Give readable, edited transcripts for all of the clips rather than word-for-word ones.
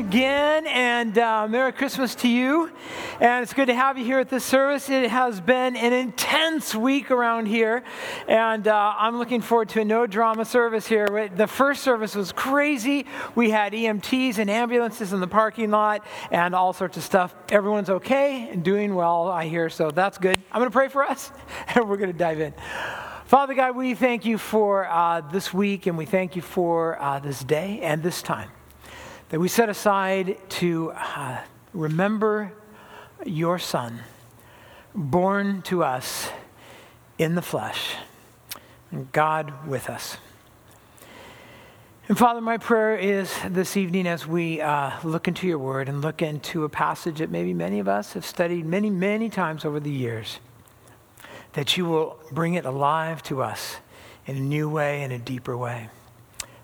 again, and Merry Christmas to you, and it's good to have you here at this service. It has been an intense week around here, and I'm looking forward to a no-drama service here. The first service was crazy. We had EMTs and ambulances in the parking lot and all sorts of stuff. Everyone's okay and doing well, I hear, so that's good. I'm going to pray for us, and we're going to dive in. Father God, we thank you for this week, and we thank you for this day and this time that we set aside to remember your Son, born to us in the flesh, and God with us. And Father, my prayer is this evening as we look into your word and look into a passage that maybe many of us have studied many, many times over the years, that you will bring it alive to us in a new way, in a deeper way.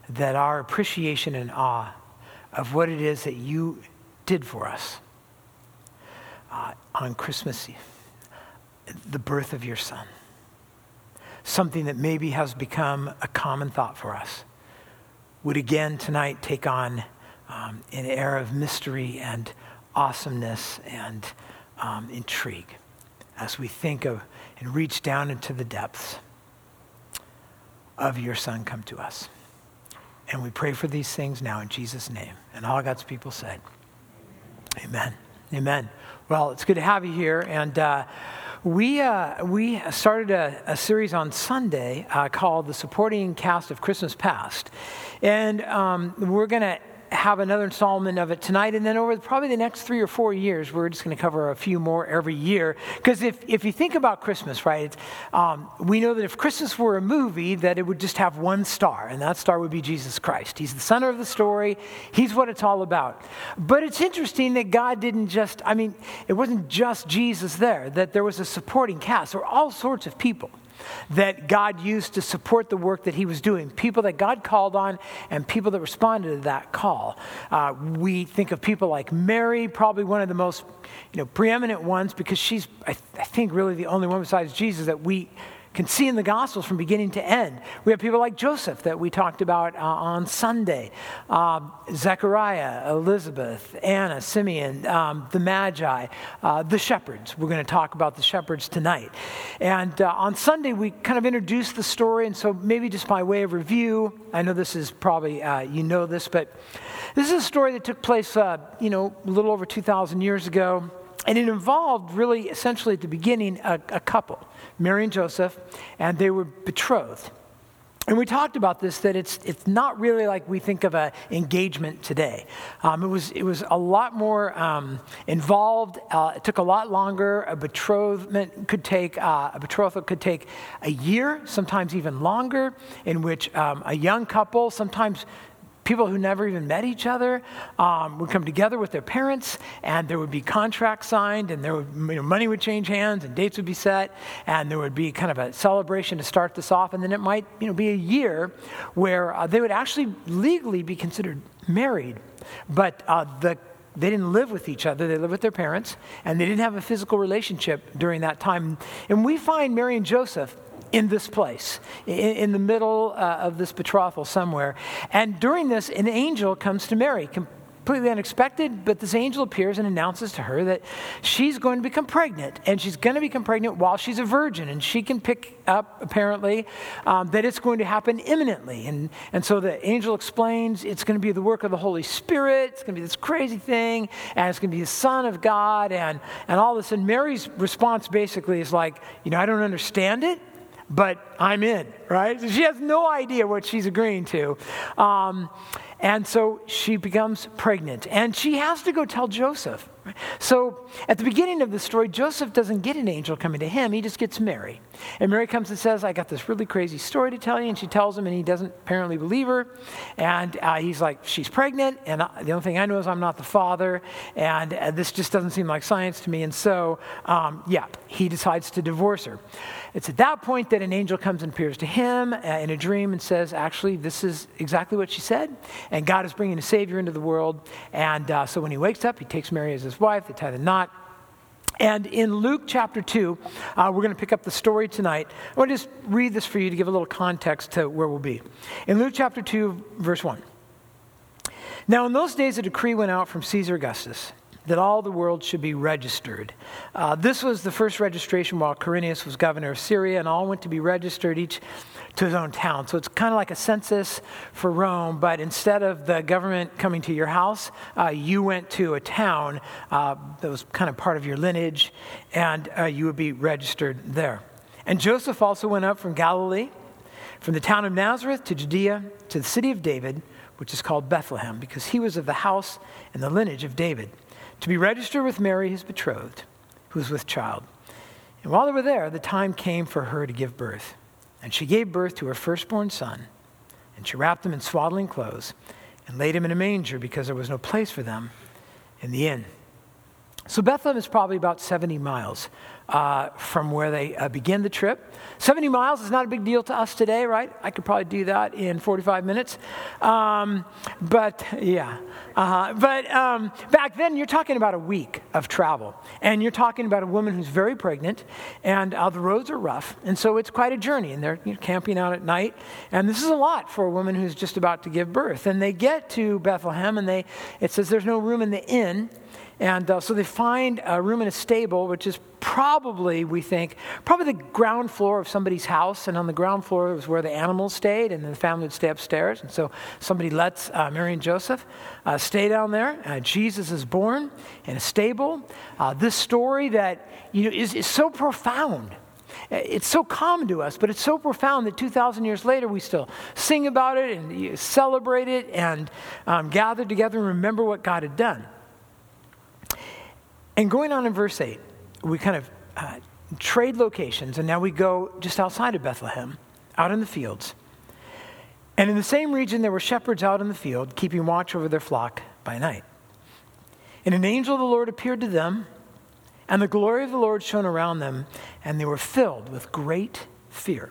That our appreciation and awe of what it is that you did for us on Christmas Eve, the birth of your Son. Something that maybe has become a common thought for us would again tonight take on an air of mystery and awesomeness and intrigue as we think of and reach down into the depths of your Son come to us. And we pray for these things now in Jesus' name. And all God's people said, amen. Amen. Well, it's good to have you here. And we started a series on Sunday called The Supporting Cast of Christmas Past. And we're going to have another installment of it tonight, and then over probably the next 3 or 4 years, we're just going to cover a few more every year. Because if you think about Christmas, right, it's, we know that if Christmas were a movie, that it would just have one star, and that star would be Jesus Christ. He's the center of the story. He's what it's all about. But it's interesting that God didn't just, I mean, it wasn't just Jesus there, that there was a supporting cast. There were all sorts of people that God used to support the work that he was doing, people that God called on and people that responded to that call. We think of people like Mary, probably one of the most preeminent ones, because she's, I think, really the only one besides Jesus that we can see in the Gospels from beginning to end. We have people like Joseph that we talked about on Sunday, Zechariah, Elizabeth, Anna, Simeon, the Magi, the shepherds. We're going to talk about the shepherds tonight. And on Sunday, we kind of introduced the story, and so maybe just by way of review, I know this is probably, you know this, but this is a story that took place, a little over 2,000 years ago. And it involved really, essentially at the beginning, a couple, Mary and Joseph, and they were betrothed. And we talked about this, that it's not really like we think of an engagement today. It was a lot more involved. It took a lot longer. A betrothal could take a year, sometimes even longer, in which a young couple, sometimes people who never even met each other would come together with their parents, and there would be contracts signed, and there would, money would change hands, and dates would be set, and there would be kind of a celebration to start this off, and then it might be a year where they would actually legally be considered married, but they didn't live with each other. They lived with their parents, and they didn't have a physical relationship during that time. And we find Mary and Joseph in this place, in the middle of this betrothal somewhere. And during this, an angel comes to Mary, completely unexpected, but this angel appears and announces to her that she's going to become pregnant, and she's going to become pregnant while she's a virgin, and she can pick up, apparently, that it's going to happen imminently. And so the angel explains it's going to be the work of the Holy Spirit, it's going to be this crazy thing, and it's going to be the Son of God, and all this. And Mary's response basically is like, I don't understand it, but I'm in, right? So she has no idea what she's agreeing to. And so she becomes pregnant, and she has to go tell Joseph. So at the beginning of the story, Joseph doesn't get an angel coming to him. He just gets Mary. And Mary comes and says, I got this really crazy story to tell you. And she tells him, and he doesn't apparently believe her. And he's like, she's pregnant. And the only thing I know is I'm not the father. And this just doesn't seem like science to me. And so, he decides to divorce her. It's at that point that an angel comes and appears to him in a dream and says, actually, this is exactly what she said. And God is bringing a Savior into the world. And so when he wakes up, he takes Mary as his wife, they tie the knot. And in Luke chapter 2, we're going to pick up the story tonight. I want to just read this for you to give a little context to where we'll be. In Luke chapter 2, verse 1, Now, in those days, a decree went out from Caesar Augustus that all the world should be registered. This was the first registration while Quirinius was governor of Syria, and all went to be registered, each to his own town. So it's kind of like a census for Rome, but instead of the government coming to your house, you went to a town that was kind of part of your lineage, and you would be registered there. And Joseph also went up from Galilee, from the town of Nazareth to Judea, to the city of David, which is called Bethlehem, because he was of the house and the lineage of David, to be registered with Mary, his betrothed, who was with child. And while they were there, the time came for her to give birth. And she gave birth to her firstborn son, and she wrapped him in swaddling clothes and laid him in a manger because there was no place for them in the inn. So Bethlehem is probably about 70 miles from where they began the trip. 70 miles is not a big deal to us today, right? I could probably do that in 45 minutes. But back then, you're talking about a week of travel. And you're talking about a woman who's very pregnant, and the roads are rough. And so it's quite a journey. And they're camping out at night. And this is a lot for a woman who's just about to give birth. And they get to Bethlehem, and it says there's no room in the inn. And so they find a room in a stable, which is probably the ground floor of somebody's house. And on the ground floor was where the animals stayed, and then the family would stay upstairs. And so somebody lets Mary and Joseph stay down there. Jesus is born in a stable. This story that is so profound. It's so common to us, but it's so profound that 2,000 years later, we still sing about it and celebrate it and gather together and remember what God had done. And going on in verse 8, we kind of trade locations, and now we go just outside of Bethlehem, out in the fields. And in the same region, there were shepherds out in the field, keeping watch over their flock by night. And an angel of the Lord appeared to them, and the glory of the Lord shone around them, and they were filled with great fear.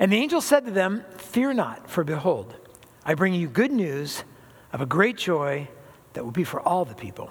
And the angel said to them, "Fear not, for behold, I bring you good news of a great joy that will be for all the people.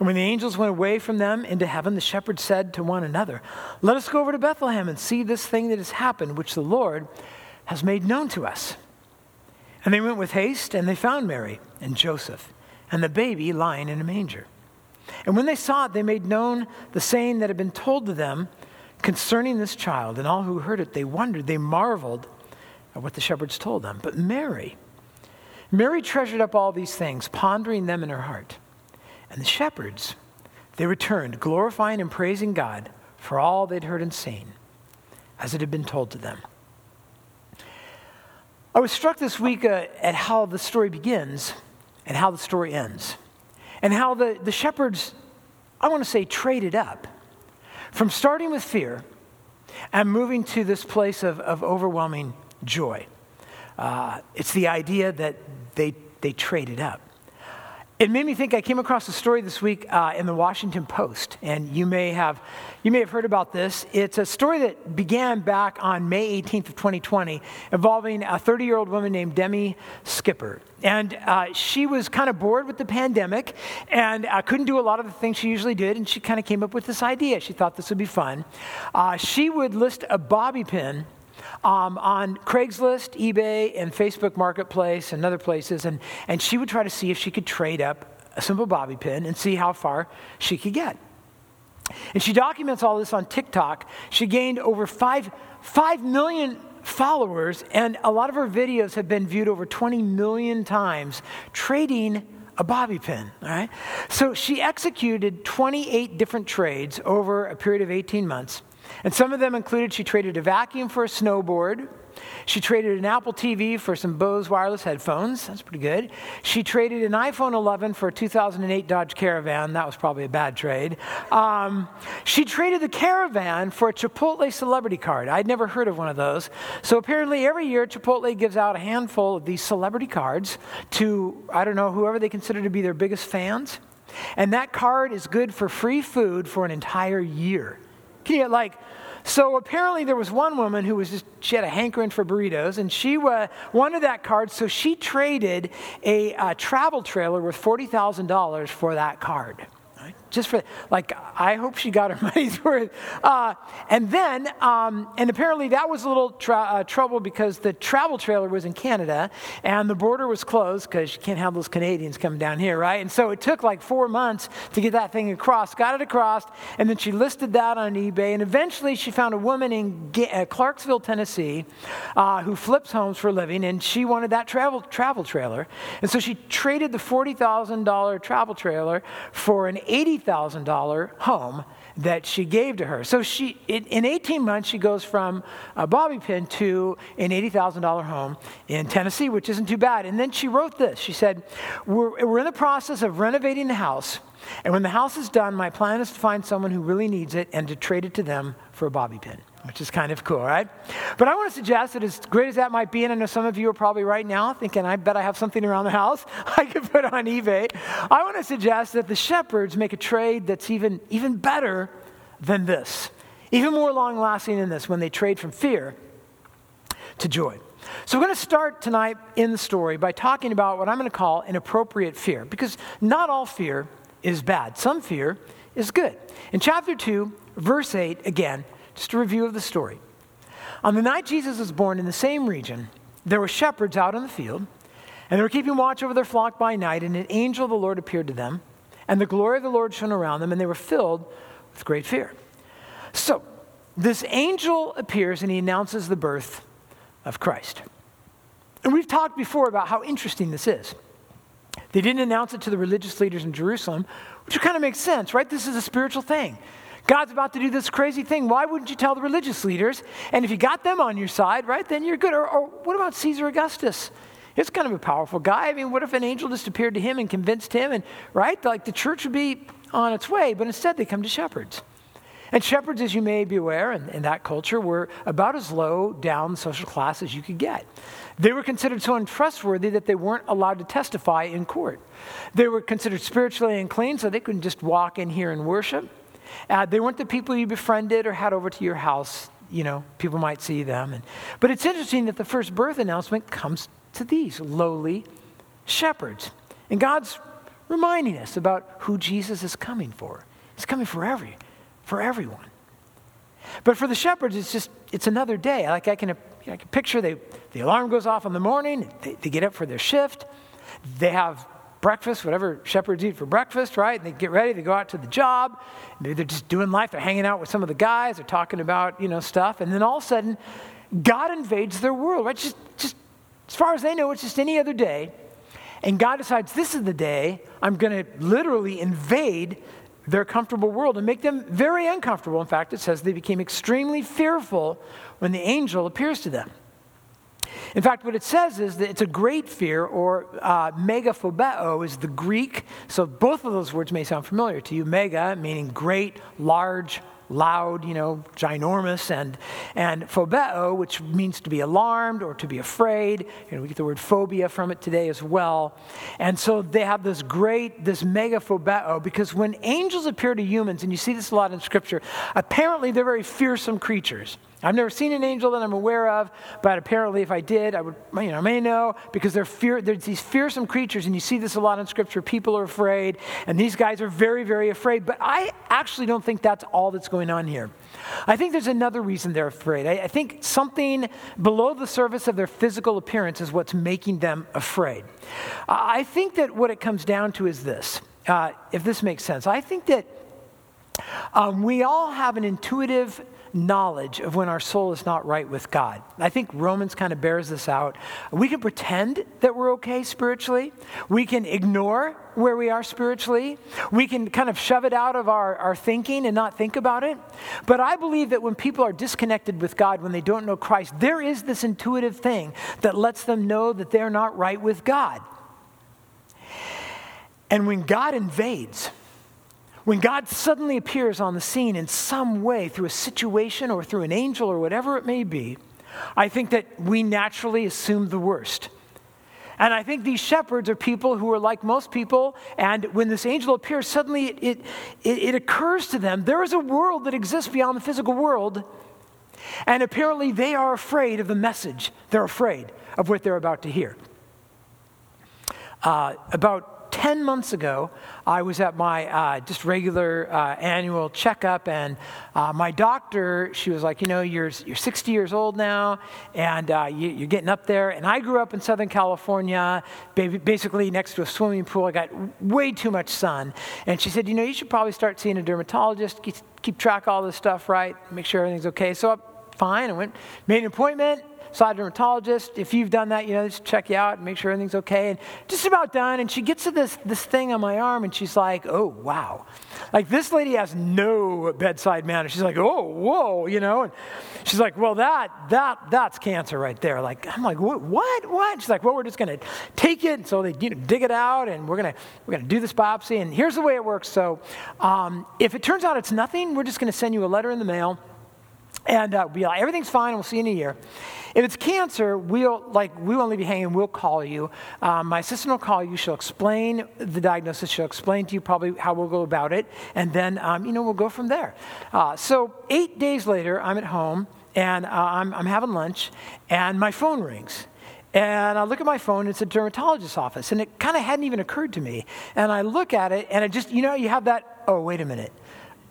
And when the angels went away from them into heaven, the shepherds said to one another, "Let us go over to Bethlehem and see this thing that has happened, which the Lord has made known to us." And they went with haste, and they found Mary and Joseph and the baby lying in a manger. And when they saw it, they made known the saying that had been told to them concerning this child. And all who heard it, they wondered, they marveled at what the shepherds told them. But Mary treasured up all these things, pondering them in her heart. And the shepherds, they returned, glorifying and praising God for all they'd heard and seen, as it had been told to them. I was struck this week at how the story begins and how the story ends, and how the shepherds, I want to say, traded up from starting with fear and moving to this place of overwhelming joy. It's the idea that they traded up. It made me think. I came across a story this week in the Washington Post, and you may have heard about this. It's a story that began back on May 18th of 2020, involving a 30-year-old woman named Demi Skipper, and she was kind of bored with the pandemic, and couldn't do a lot of the things she usually did, and she kind of came up with this idea. She thought this would be fun. She would list a bobby pin on Craigslist, eBay, and Facebook Marketplace and other places. And she would try to see if she could trade up a simple bobby pin and see how far she could get. And she documents all this on TikTok. She gained over 5 million followers, and a lot of her videos have been viewed over 20 million times, trading a bobby pin, all right? So she executed 28 different trades over a period of 18 months. And some of them included, she traded a vacuum for a snowboard. She traded an Apple TV for some Bose wireless headphones. That's pretty good. She traded an iPhone 11 for a 2008 Dodge Caravan. That was probably a bad trade. She traded the Caravan for a Chipotle celebrity card. I'd never heard of one of those. So apparently every year, Chipotle gives out a handful of these celebrity cards to, I don't know, whoever they consider to be their biggest fans. And that card is good for free food for an entire year Can you, like, so apparently there was one woman who was just, she had a hankering for burritos, and she wanted that card, so she traded a travel trailer worth $40,000 for that card. Just for, like, I hope she got her money's worth. And apparently that was a little trouble because the travel trailer was in Canada and the border was closed because you can't have those Canadians coming down here, right? And so it took like 4 months to get that thing across, got it across, and then she listed that on eBay. And eventually she found a woman in Clarksville, Tennessee, who flips homes for a living, and she wanted that travel trailer. And so she traded the $40,000 travel trailer for an $80,000 home that she gave to her. So she, in 18 months, she goes from a bobby pin to an $80,000 home in Tennessee, which isn't too bad. And then she wrote this. She said, we're in the process of renovating the house. And when the house is done, my plan is to find someone who really needs it and to trade it to them for a bobby pin, which is kind of cool, right? But I want to suggest that as great as that might be, and I know some of you are probably right now thinking, I bet I have something around the house I could put on eBay. I want to suggest that the shepherds make a trade that's even better than this, even more long-lasting than this, when they trade from fear to joy. So we're going to start tonight in the story by talking about what I'm going to call an appropriate fear, because not all fear is bad. Some fear is good. In chapter 2, verse 8, again, just a review of the story. On the night Jesus was born in the same region, there were shepherds out in the field, and they were keeping watch over their flock by night, and an angel of the Lord appeared to them, and the glory of the Lord shone around them, and they were filled with great fear. So, this angel appears, and he announces the birth of Christ. And we've talked before about how interesting this is. They didn't announce it to the religious leaders in Jerusalem, which kind of makes sense, right? This is a spiritual thing. God's about to do this crazy thing. Why wouldn't you tell the religious leaders? And if you got them on your side, right, then you're good. Or what about Caesar Augustus? He's kind of a powerful guy. I mean, what if an angel just appeared to him and convinced him? And, right, like the church would be on its way. But instead, they come to shepherds. And shepherds, as you may be aware, in that culture, were about as low down social class as you could get. They were considered so untrustworthy that they weren't allowed to testify in court. They were considered spiritually unclean, so they couldn't just walk in here and worship. They weren't the people you befriended or had over to your house. You know, people might see them. But it's interesting that the first birth announcement comes to these lowly shepherds. And God's reminding us about who Jesus is coming for. He's coming for everyone. But for the shepherds, it's another day. Like I can picture the alarm goes off in the morning. They get up for their shift. They have breakfast, whatever shepherds eat for breakfast, right? And they get ready, they go out to the job. Maybe they're just doing life. They're hanging out with some of the guys. They're talking about, you know, stuff. And then all of a sudden, God invades their world, right? Just as far as they know, it's just any other day. And God decides, this is the day I'm going to literally invade their comfortable world and make them very uncomfortable. In fact, it says they became extremely fearful when the angel appears to them. In fact, what it says is that it's a great fear, or megaphobeo is the Greek. So both of those words may sound familiar to you. Mega, meaning great, large, loud, you know, ginormous, and phobeo, which means to be alarmed or to be afraid. You know, we get the word phobia from it today as well. And so they have this megaphobeo, because when angels appear to humans, and you see this a lot in Scripture, apparently they're very fearsome creatures. I've never seen an angel that I'm aware of, but apparently if I did, I would, you know, I may know, because they're these fearsome creatures, and you see this a lot in Scripture. People are afraid, and these guys are very, very afraid, but I actually don't think that's all that's going on here. I think there's another reason they're afraid. I think something below the surface of their physical appearance is what's making them afraid. I think that what it comes down to is this, if this makes sense. I think that we all have an intuitive knowledge of when our soul is not right with God. I think Romans kind of bears this out. We can pretend that we're okay spiritually. We can ignore where we are spiritually. We can kind of shove it out of our thinking and not think about it. But I believe that when people are disconnected with God, when they don't know Christ, there is this intuitive thing that lets them know that they're not right with God. And when God invades, when God suddenly appears on the scene in some way through a situation or through an angel or whatever it may be, I think that we naturally assume the worst. And I think these shepherds are people who are like most people, and when this angel appears, suddenly it occurs to them, there is a world that exists beyond the physical world, and apparently they are afraid of the message. They're afraid of what they're about to hear. About 10 months ago, I was at my just regular annual checkup, and my doctor, she was like, you know, you're 60 years old now, and you're getting up there. And I grew up in Southern California, basically next to a swimming pool. I got way too much sun. And she said, you know, you should probably start seeing a dermatologist, keep track of all this stuff, right? Make sure everything's okay. So I'm fine. I made an appointment. Saw a dermatologist. If you've done that, you know, just check you out and make sure everything's okay. And just about done. And she gets to this thing on my arm, and she's like, oh, wow. Like, this lady has no bedside manner. She's like, oh, whoa, you know. And she's like, well, that's cancer right there. Like, I'm like, what? She's like, well, we're just going to take it. And so they, you know, dig it out, and we're going to do this biopsy. And here's the way it works. So if it turns out it's nothing, we're just going to send you a letter in the mail. And be like, everything's fine, and we'll see you in a year. If it's cancer, we'll only be hanging. We'll call you. My assistant will call you. She'll explain the diagnosis. She'll explain to you probably how we'll go about it. And then, we'll go from there. So 8 days later, I'm at home, and I'm having lunch, and my phone rings. And I look at my phone, and it's a dermatologist's office. And it kind of hadn't even occurred to me. And I look at it, and it just, you have that, oh, wait a minute.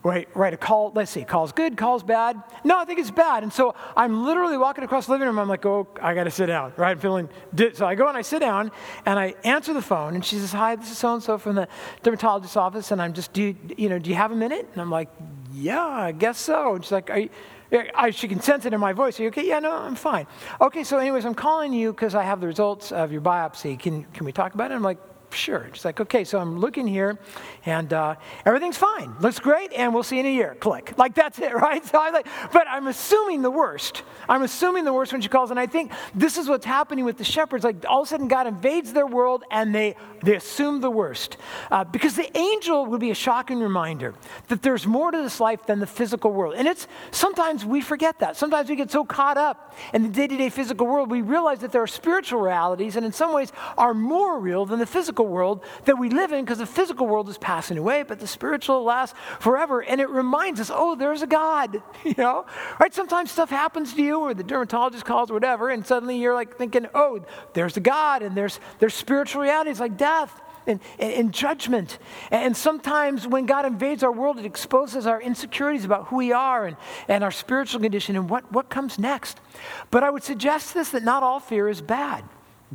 Right, a call, let's see, call's good, call's bad. No, I think it's bad. And so I'm literally walking across the living room. I'm like, oh, I got to sit down, right? So I go and I sit down, and I answer the phone, and she says, hi, this is so-and-so from the dermatologist's office, and I'm just, do you have a minute? And I'm like, yeah, I guess so. And she's like, she can sense it in my voice. Are you okay? Yeah, no, I'm fine. Okay, so anyways, I'm calling you because I have the results of your biopsy. Can we talk about it? I'm like, sure. She's like, okay, so I'm looking here, and everything's fine. Looks great, and we'll see in a year. Click. Like, that's it, right? So but I'm assuming the worst. I'm assuming the worst when she calls, and I think this is what's happening with the shepherds. Like, all of a sudden, God invades their world, and they assume the worst. Because the angel would be a shocking reminder that there's more to this life than the physical world. And it's sometimes we forget that. Sometimes we get so caught up in the day-to-day physical world, we realize that there are spiritual realities, and in some ways are more real than the physical world that we live in, because the physical world is passing away, but the spiritual lasts forever. And it reminds us, oh, there's a God, right? Sometimes stuff happens to you, or the dermatologist calls or whatever, and suddenly you're like thinking, oh, there's a God, and there's spiritual realities like death and judgment. And sometimes when God invades our world, it exposes our insecurities about who we are and our spiritual condition and what comes next. But I would suggest this, that not all fear is bad.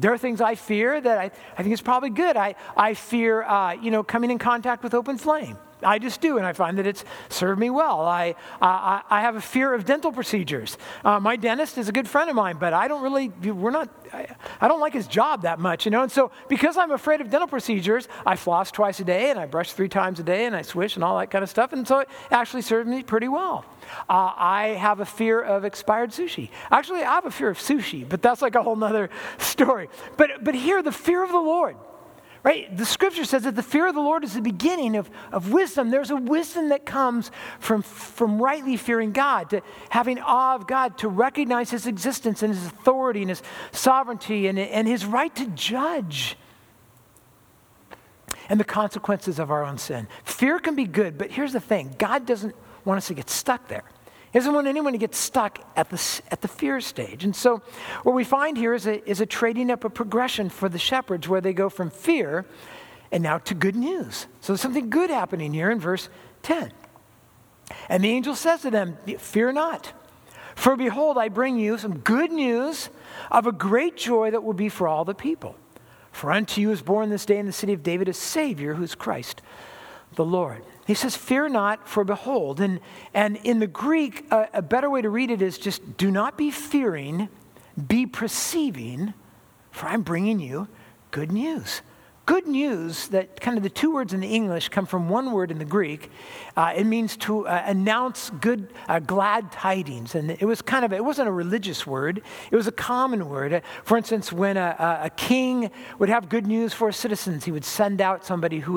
There are things I fear that I think is probably good. I fear, coming in contact with open flame. I just do, and I find that it's served me well. I have a fear of dental procedures. My dentist is a good friend of mine, but I don't like his job that much, And so because I'm afraid of dental procedures, I floss twice a day, and I brush 3 times a day, and I swish and all that kind of stuff, and so it actually served me pretty well. I have a fear of expired sushi. Actually, I have a fear of sushi, but that's like a whole nother story. But here, the fear of the Lord. Right? The scripture says that the fear of the Lord is the beginning of wisdom. There's a wisdom that comes from rightly fearing God, to having awe of God, to recognize his existence and his authority and his sovereignty and his right to judge and the consequences of our own sin. Fear can be good, but here's the thing. God doesn't want us to get stuck there. He doesn't want anyone to get stuck at the fear stage. And so what we find here is a trading up, a progression for the shepherds, where they go from fear and now to good news. So there's something good happening here in verse 10. And the angel says to them, fear not, for behold, I bring you some good news of a great joy that will be for all the people. For unto you is born this day in the city of David a Savior, who is Christ the Lord. He says, fear not, for behold. And in the Greek, a better way to read it is just, do not be fearing, be perceiving, for I'm bringing you good news. Good news, that kind of the 2 words in the English come from one word in the Greek. It means to announce good, glad tidings. And it was it wasn't a religious word. It was a common word. For instance, when a king would have good news for his citizens, he would send out somebody who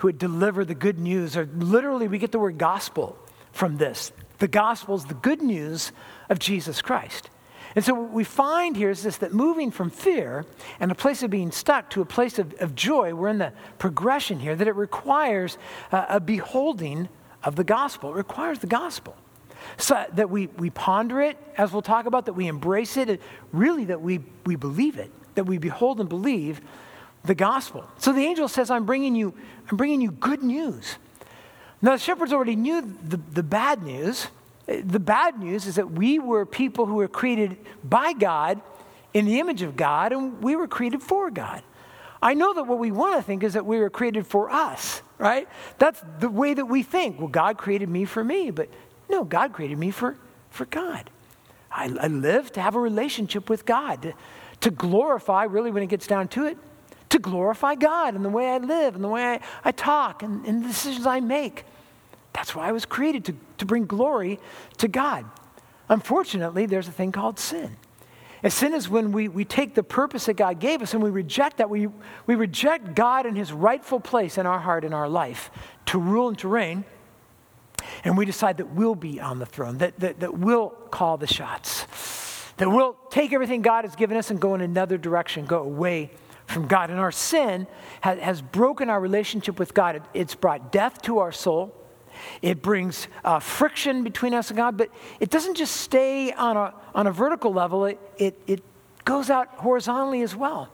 would deliver the good news. Or literally, we get the word gospel from this. The Gospels, the good news of Jesus Christ. And so what we find here is this, that moving from fear and a place of being stuck to a place of joy, we're in the progression here, that it requires a beholding of the gospel. It requires the gospel. So that we ponder it, as we'll talk about, that we embrace it, really that we believe it, that we behold and believe the gospel. So the angel says, I'm bringing you good news. Now the shepherds already knew the bad news. The bad news is that we were people who were created by God in the image of God, and we were created for God. I know that what we want to think is that we were created for us, right? That's the way that we think. Well, God created me for me, but no, God created me for God. I live to have a relationship with God, to glorify, really when it gets down to it, to glorify God in the way I live, in the way I talk, and in the decisions I make. That's why I was created, to bring glory to God. Unfortunately, there's a thing called sin. And sin is when we take the purpose that God gave us and we reject that. We reject God in his rightful place in our heart, in our life, to rule and to reign. And we decide that we'll be on the throne, that we'll call the shots, that we'll take everything God has given us and go in another direction, go away from God. And our sin has broken our relationship with God. It's brought death to our soul. It brings friction between us and God, but it doesn't just stay on a vertical level. It goes out horizontally as well.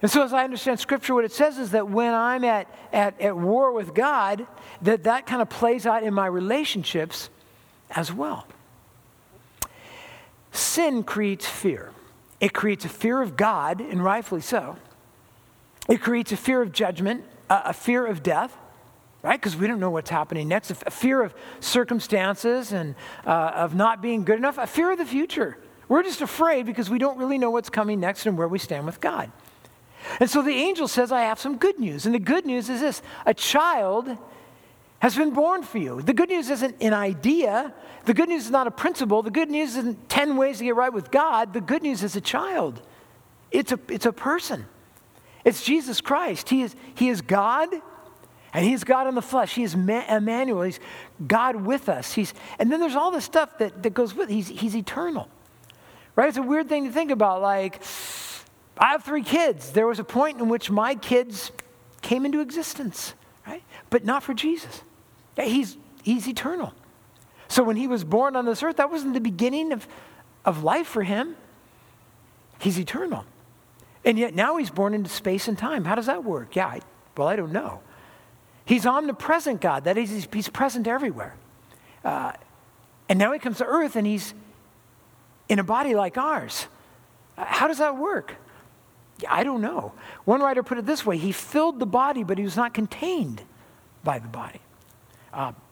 And so as I understand Scripture, what it says is that when I'm at war with God, that kind of plays out in my relationships as well. Sin creates fear. It creates a fear of God, and rightfully so. It creates a fear of judgment, a fear of death, right? Because we don't know what's happening next. A fear of circumstances and of not being good enough. A fear of the future. We're just afraid because we don't really know what's coming next and where we stand with God. And so the angel says, I have some good news. And the good news is this, a child has been born for you. The good news isn't an idea. The good news is not a principle. The good news isn't 10 ways to get right with God. The good news is a child. It's a person. It's Jesus Christ. He is God, and he's God in the flesh. He is Emmanuel. He's God with us. And then there's all this stuff that goes with it. He's eternal, right? It's a weird thing to think about, like, I have 3 kids. There was a point in which my kids came into existence, right? But not for Jesus. He's eternal. So when he was born on this earth, that wasn't the beginning of life for him. He's eternal. And yet now he's born into space and time. How does that work? Yeah, I don't know. He's omnipresent God. That is, he's present everywhere. And now he comes to earth and he's in a body like ours. How does that work? I don't know. One writer put it this way. He filled the body, but he was not contained by the body.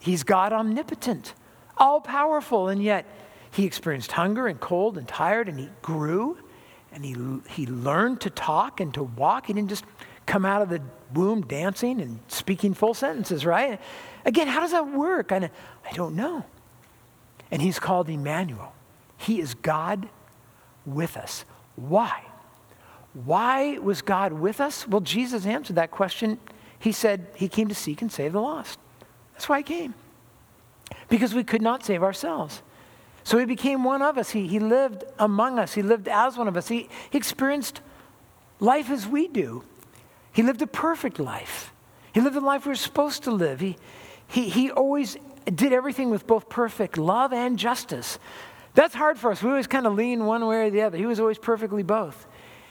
He's God omnipotent, all-powerful, and yet he experienced hunger and cold and tired, and he grew, and he learned to talk and to walk. He didn't just come out of the womb dancing and speaking full sentences, right? Again, how does that work? I don't know. And he's called Emmanuel. He is God with us. Why? Why was God with us? Well, Jesus answered that question. He said he came to seek and save the lost. That's why he came. Because we could not save ourselves. So he became one of us. He lived among us. He lived as one of us. He experienced life as we do. He lived a perfect life. He lived the life we were supposed to live. He always did everything with both perfect love and justice. That's hard for us. We always kind of lean one way or the other. He was always perfectly both.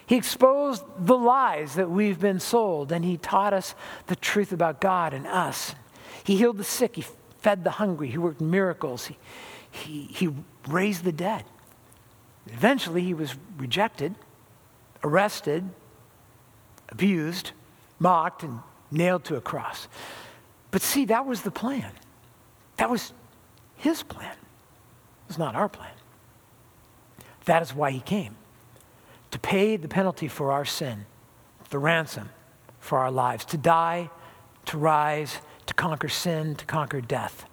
He exposed the lies that we've been sold, and he taught us the truth about God and us. He healed the sick. He fed the hungry. He worked miracles. He raised the dead. Eventually, he was rejected, arrested, abused, mocked, and nailed to a cross. But see, that was the plan. That was his plan. It was not our plan. That is why he came. To pay the penalty for our sin, the ransom for our lives, to die, to rise, to conquer sin, to conquer death.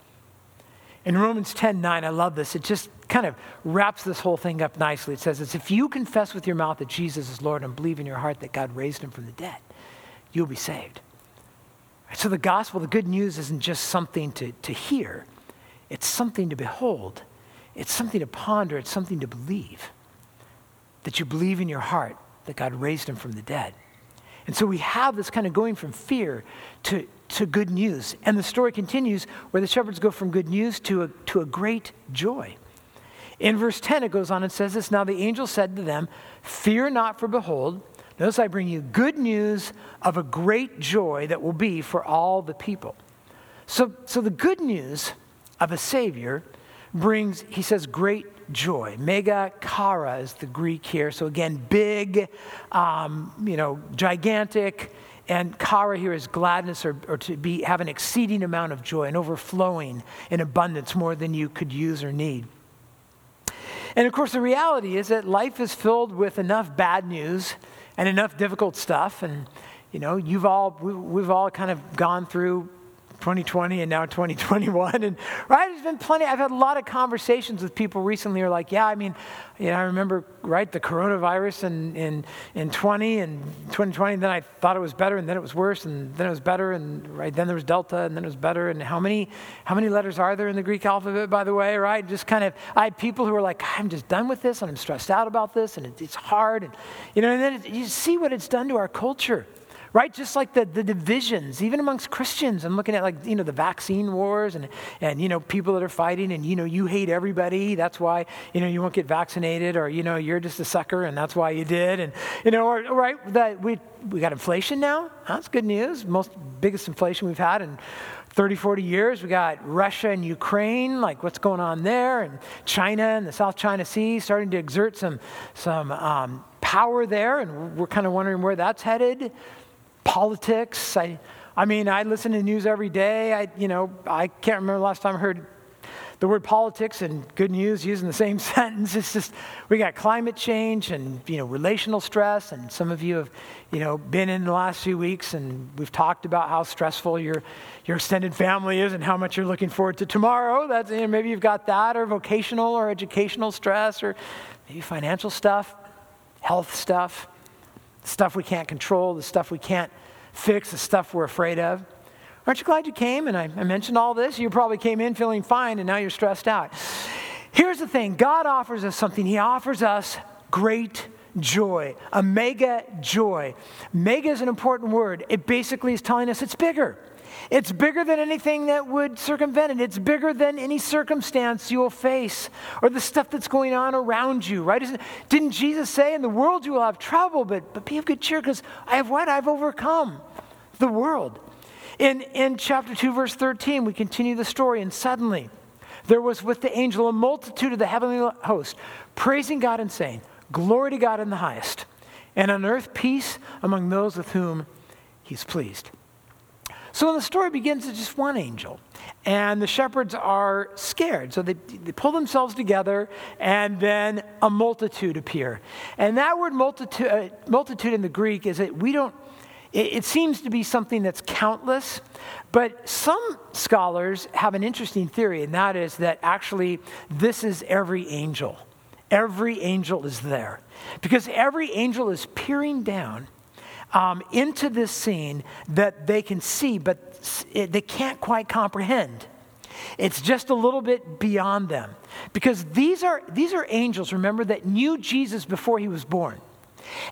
In Romans 10:9, I love this. It just kind of wraps this whole thing up nicely. It says this, if you confess with your mouth that Jesus is Lord and believe in your heart that God raised him from the dead, you'll be saved. So the gospel, the good news isn't just something to hear. It's something to behold. It's something to ponder. It's something to believe. that you believe in your heart that God raised him from the dead. And so we have this kind of going from fear to good news. And the story continues where the shepherds go from good news to a great joy. In verse 10, it goes on and says this, "Now the angel said to them, 'Fear not, for behold, notice I bring you good news of a great joy that will be for all the people.'" So the good news of a Savior brings, he says, great joy. Mega kara is the Greek here. So again, big, gigantic. And kara here is gladness or to be have an exceeding amount of joy and overflowing in abundance, more than you could use or need. And of course, the reality is that life is filled with enough bad news and enough difficult stuff. And, you know, we've all kind of gone through 2020 and now 2021, and right, there's been plenty. I've had a lot of conversations with people recently who are like, yeah, I mean, you know, I remember, right, the coronavirus in 2020, and then I thought it was better, and then it was worse, and then it was better, and right, then there was Delta, and then it was better, and how many letters are there in the Greek alphabet, by the way, right? Just kind of, I had people who were like, I'm just done with this, and I'm stressed out about this, and it's hard, and, you know, and then you see what it's done to our culture. Right, just like the divisions, even amongst Christians. I'm looking at, like, you know, the vaccine wars and you know, people that are fighting and, you know, you hate everybody. That's why, you know, you won't get vaccinated, or, you know, you're just a sucker and that's why you did. And, you know, or, right, that we got inflation now. That's good news. Biggest inflation we've had in 30, 40 years. We got Russia and Ukraine, like what's going on there, and China and the South China Sea starting to exert some power there. And we're kind of wondering where that's headed. Politics. I mean, I listen to news every day. I can't remember the last time I heard the word politics and good news used in the same sentence. It's just, we got climate change and, you know, relational stress. And some of you have, you know, been in the last few weeks, and we've talked about how stressful your extended family is and how much you're looking forward to tomorrow. That's, you know, maybe you've got that, or vocational or educational stress, or maybe financial stuff, health stuff. The stuff we can't control, the stuff we can't fix, the stuff we're afraid of. Aren't you glad you came? And I mentioned all this. You probably came in feeling fine, and now you're stressed out. Here's the thing. God offers us something. He offers us great joy, a mega joy. Mega is an important word. It basically is telling us it's bigger. It's bigger than anything that would circumvent it. It's bigger than any circumstance you will face or the stuff that's going on around you, right? Didn't Jesus say, in the world you will have trouble, but be of good cheer, because I have what? I've overcome the world. In chapter 2, verse 13, we continue the story. And suddenly there was with the angel a multitude of the heavenly host, praising God and saying, "Glory to God in the highest, and on earth peace among those with whom he's pleased." So when the story begins, it's just one angel, and the shepherds are scared. So they pull themselves together, and then a multitude appear. And that word multitude in the Greek is that it seems to be something that's countless, but some scholars have an interesting theory, and that is that actually this is every angel. Every angel is there, because every angel is peering down into this scene that they can see, but they can't quite comprehend. It's just a little bit beyond them, because these are angels, remember, that knew Jesus before he was born.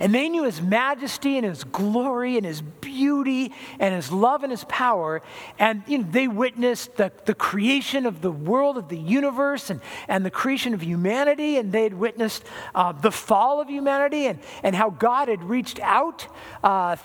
And they knew his majesty and his glory and his beauty and his love and his power. And, you know, they witnessed the creation of the world, of the universe, and the creation of humanity. And they had witnessed the fall of humanity, and how God had reached out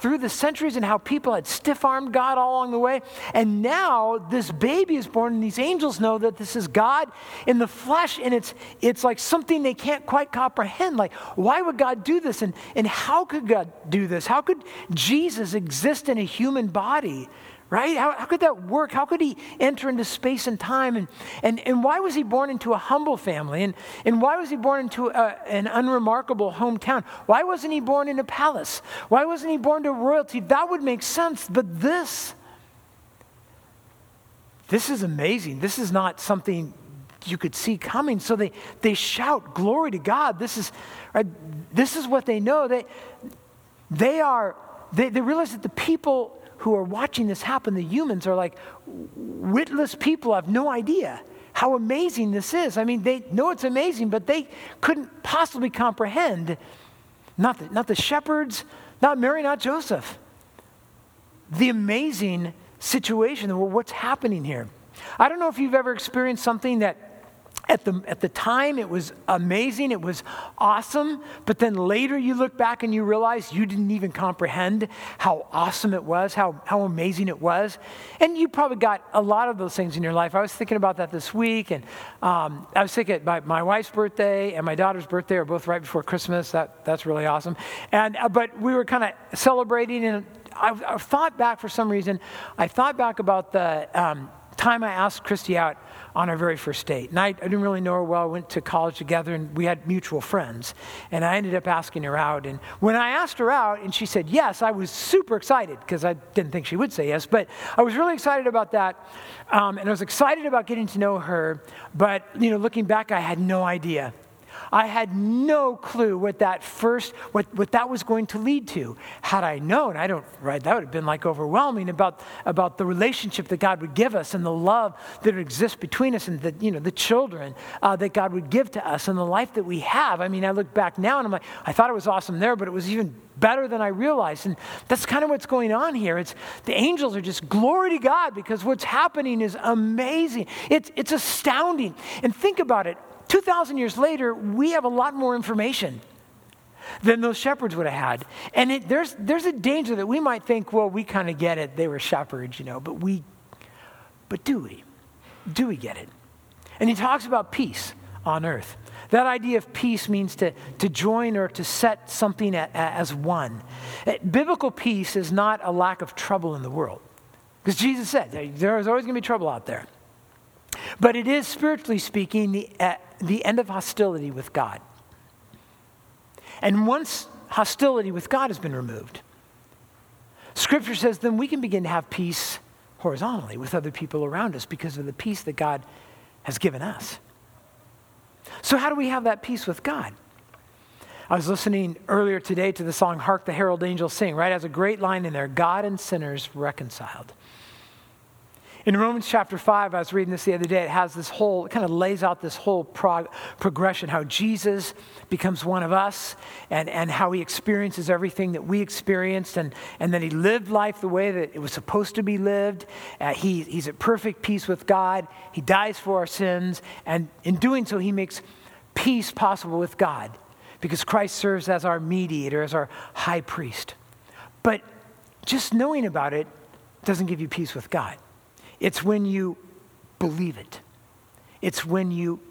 through the centuries, and how people had stiff-armed God all along the way. And now this baby is born, and these angels know that this is God in the flesh. And it's like something they can't quite comprehend. Like, why would God do this? And how could God do this? How could Jesus exist in a human body, right? How could that work? How could he enter into space and time? And why was he born into a humble family? And why was he born into an unremarkable hometown? Why wasn't he born in a palace? Why wasn't he born to royalty? That would make sense. But this is amazing. This is not something you could see coming. So they shout, "Glory to God." This is what they know. They realize that the people who are watching this happen, the humans, are like witless people, have no idea. how amazing this is. I mean, they know it's amazing, but they couldn't possibly comprehend, not the shepherds, not Mary, not Joseph, the amazing situation of what's happening here. I don't know if you've ever experienced something that at the time it was amazing, it was awesome, but then later you look back and you realize you didn't even comprehend how awesome it was, how amazing it was. And you probably got a lot of those things in your life. I was thinking about that this week, and I was thinking about my wife's birthday and my daughter's birthday are both right before Christmas. That's really awesome. And but we were kind of celebrating, and I thought back for some reason. I thought back about the time I asked Christy out on our very first date. And I didn't really know her well. I went to college together, and we had mutual friends. And I ended up asking her out. And when I asked her out and she said yes, I was super excited because I didn't think she would say yes. But I was really excited about that. And I was excited about getting to know her. But, you know, looking back, I had no idea. I had no clue what that was going to lead to. Had I known, that would have been like overwhelming about the relationship that God would give us and the love that exists between us and the children that God would give to us and the life that we have. I mean, I look back now and I'm like, I thought it was awesome there, but it was even better than I realized. And that's kind of what's going on here. It's the angels are just glory to God because what's happening is amazing. It's astounding. And think about it. 2,000 years later, we have a lot more information than those shepherds would have had. And there's a danger that we might think, well, we kind of get it. They were shepherds, you know, but do we get it? And he talks about peace on earth. That idea of peace means to join or to set something as one. Biblical peace is not a lack of trouble in the world. Because Jesus said, there is always going to be trouble out there. But it is, spiritually speaking, the end of hostility with God. And once hostility with God has been removed, Scripture says then we can begin to have peace horizontally with other people around us because of the peace that God has given us. So how do we have that peace with God? I was listening earlier today to the song, Hark the Herald Angels Sing, right? It has a great line in there, God and sinners reconciled. In Romans chapter 5, I was reading this the other day, it kind of lays out this whole progression, how Jesus becomes one of us and how he experiences everything that we experienced, and then he lived life the way that it was supposed to be lived. He's at perfect peace with God. He dies for our sins, and in doing so, he makes peace possible with God because Christ serves as our mediator, as our high priest. But just knowing about it doesn't give you peace with God. It's when you believe it. It's when you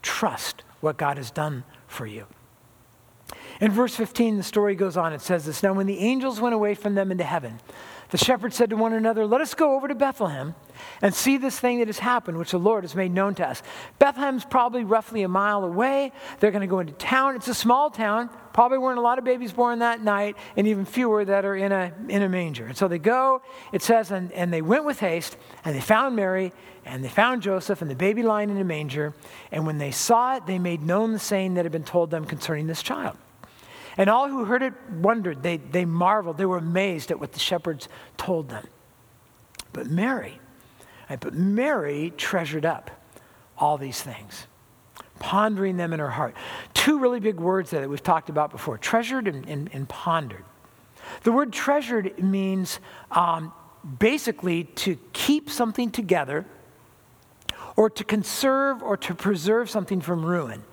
trust what God has done for you. In verse 15, the story goes on. It says this, Now when the angels went away from them into heaven, the shepherds said to one another, Let us go over to Bethlehem and see this thing that has happened, which the Lord has made known to us. Bethlehem's probably roughly a mile away. They're going to go into town. It's a small town. Probably weren't a lot of babies born that night, and even fewer that are in a manger. And so they go, it says, and they went with haste, and they found Mary, and they found Joseph, and the baby lying in a manger. And when they saw it, they made known the saying that had been told them concerning this child. And all who heard it wondered, they marveled, they were amazed at what the shepherds told them. But Mary treasured up all these things, pondering them in her heart. Two really big words there that we've talked about before, treasured and pondered. The word treasured means basically to keep something together or to conserve or to preserve something from ruin.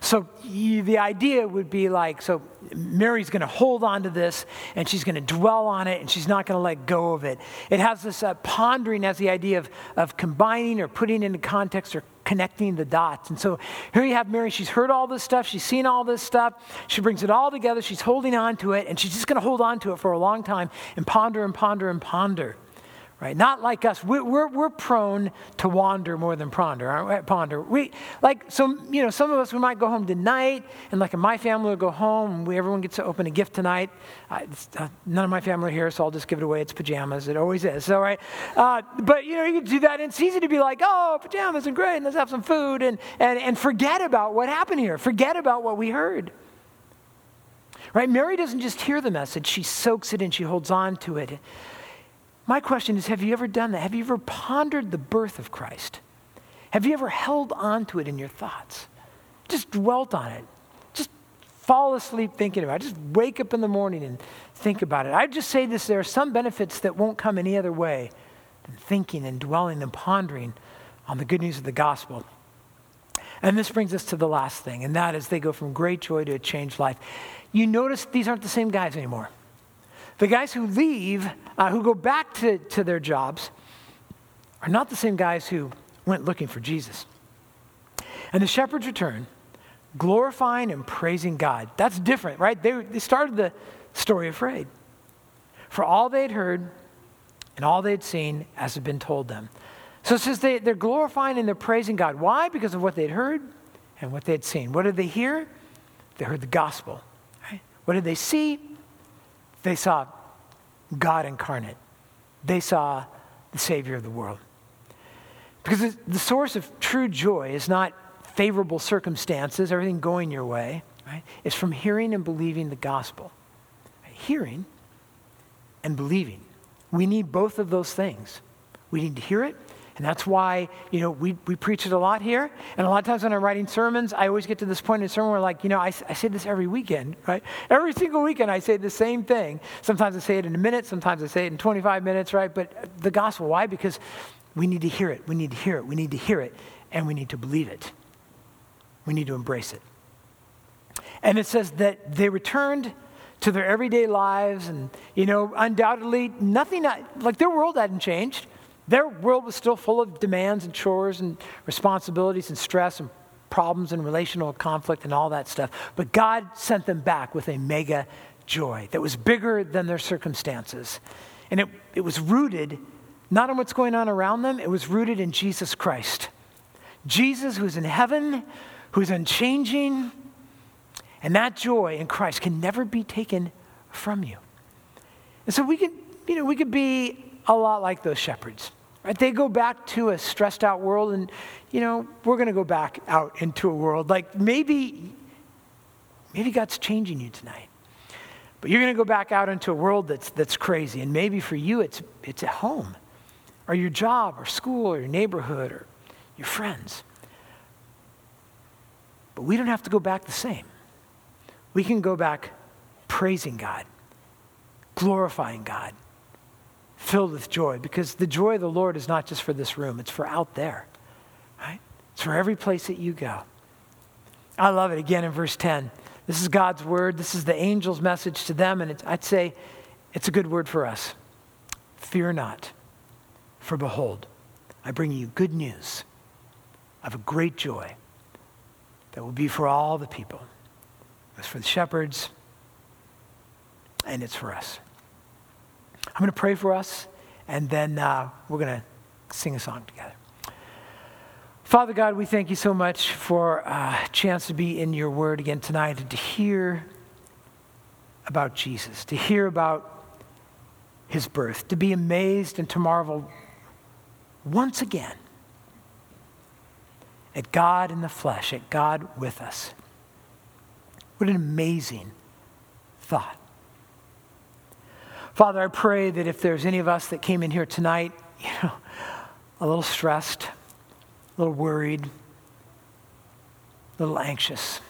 So the idea would be like, so Mary's going to hold on to this, and she's going to dwell on it, and she's not going to let go of it. It has this pondering as the idea of combining or putting into context or connecting the dots. And so here you have Mary. She's heard all this stuff. She's seen all this stuff. She brings it all together. She's holding on to it, and she's just going to hold on to it for a long time and ponder and ponder and ponder. Right? Not like us. We're prone to wander more than ponder, aren't we? Ponder. Some of us, we might go home tonight, and like in my family, we'll go home, and everyone gets to open a gift tonight. None of my family are here, so I'll just give it away. It's pajamas. It always is. All right. But, you can do that, and it's easy to be like, oh, pajamas are great, and let's have some food, and forget about what happened here. Forget about what we heard. Right? Mary doesn't just hear the message. She soaks it, and she holds on to it. My question is, have you ever done that? Have you ever pondered the birth of Christ? Have you ever held on to it in your thoughts? Just dwelt on it. Just fall asleep thinking about it. Just wake up in the morning and think about it. I just say this, there are some benefits that won't come any other way than thinking and dwelling and pondering on the good news of the gospel. And this brings us to the last thing, and that is they go from great joy to a changed life. You notice these aren't the same guys anymore. The guys who leave, who go back to their jobs, are not the same guys who went looking for Jesus. And the shepherds return, glorifying and praising God. That's different, right? They started the story afraid. For all they'd heard and all they'd seen as had been told them. So it says they're glorifying and they're praising God. Why? Because of what they'd heard and what they'd seen. What did they hear? They heard the gospel. Right? What did they see? They saw God incarnate. They saw the Savior of the world. Because the source of true joy is not favorable circumstances, everything going your way, right? It's from hearing and believing the gospel. Hearing and believing. We need both of those things. We need to hear it. And that's why, you know, we preach it a lot here. And a lot of times when I'm writing sermons, I always get to this point in a sermon where like, you know, I say this every weekend, right? Every single weekend I say the same thing. Sometimes I say it in a minute. Sometimes I say it in 25 minutes, right? But the gospel, why? Because we need to hear it. We need to hear it. We need to hear it. And we need to believe it. We need to embrace it. And it says that they returned to their everyday lives and, you know, undoubtedly nothing, like their world hadn't changed. Their world was still full of demands and chores and responsibilities and stress and problems and relational conflict and all that stuff. But God sent them back with a mega joy that was bigger than their circumstances. And it was rooted not in what's going on around them. It was rooted in Jesus Christ. Jesus who's in heaven, who's unchanging. And that joy in Christ can never be taken from you. And so we could be a lot like those shepherds, right? They go back to a stressed out world and, you know, we're going to go back out into a world like maybe God's changing you tonight, but you're going to go back out into a world that's crazy. And maybe for you, it's at home or your job or school or your neighborhood or your friends, but we don't have to go back the same. We can go back praising God, glorifying God, filled with joy, because the joy of the Lord is not just for this room, it's for out there, right? It's for every place that you go. I love it again in verse 10. This is God's word. This is the angel's message to them, and I'd say it's a good word for us. Fear not, for behold, I bring you good news of a great joy that will be for all the people. It's for the shepherds, and it's for us. I'm going to pray for us, and then we're going to sing a song together. Father God, we thank you so much for a chance to be in your word again tonight and to hear about Jesus, to hear about his birth, to be amazed and to marvel once again at God in the flesh, at God with us. What an amazing thought. Father, I pray that if there's any of us that came in here tonight, you know, a little stressed, a little worried, a little anxious,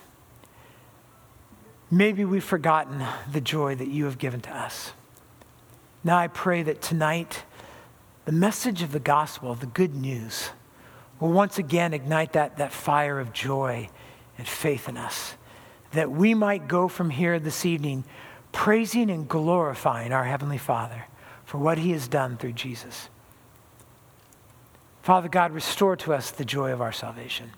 maybe we've forgotten the joy that you have given to us. Now I pray that tonight, the message of the gospel, the good news, will once again ignite that fire of joy and faith in us, that we might go from here this evening praising and glorifying our Heavenly Father for what he has done through Jesus. Father God, restore to us the joy of our salvation.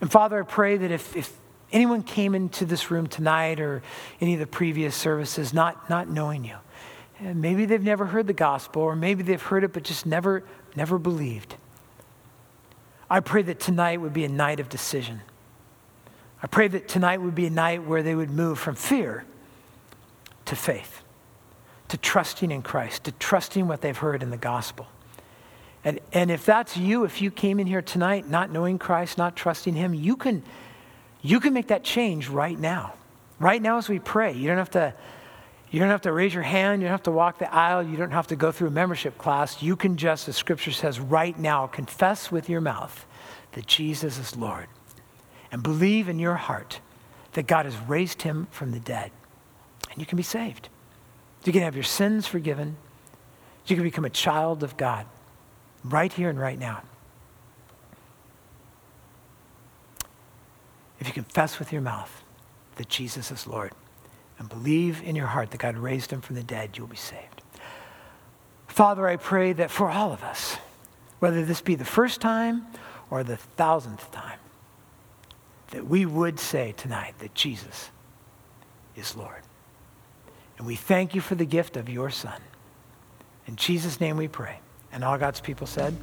And Father, I pray that if anyone came into this room tonight or any of the previous services not knowing you, maybe they've never heard the gospel, or maybe they've heard it but just never believed. I pray that tonight would be a night of decision. I pray that tonight would be a night where they would move from fear to faith, to trusting in Christ, to trusting what they've heard in the gospel. And if that's you, if you came in here tonight not knowing Christ, not trusting him, you can make that change right now. Right now as we pray. You don't have to You don't have to raise your hand. You don't have to walk the aisle. You don't have to go through a membership class. You can just, as Scripture says right now, confess with your mouth that Jesus is Lord and believe in your heart that God has raised him from the dead. And you can be saved. You can have your sins forgiven. You can become a child of God right here and right now. If you confess with your mouth that Jesus is Lord and believe in your heart that God raised him from the dead, you'll be saved. Father, I pray that for all of us, whether this be the first time or the 1,000th time, that we would say tonight that Jesus is Lord. And we thank you for the gift of your Son. In Jesus' name we pray. And all God's people said...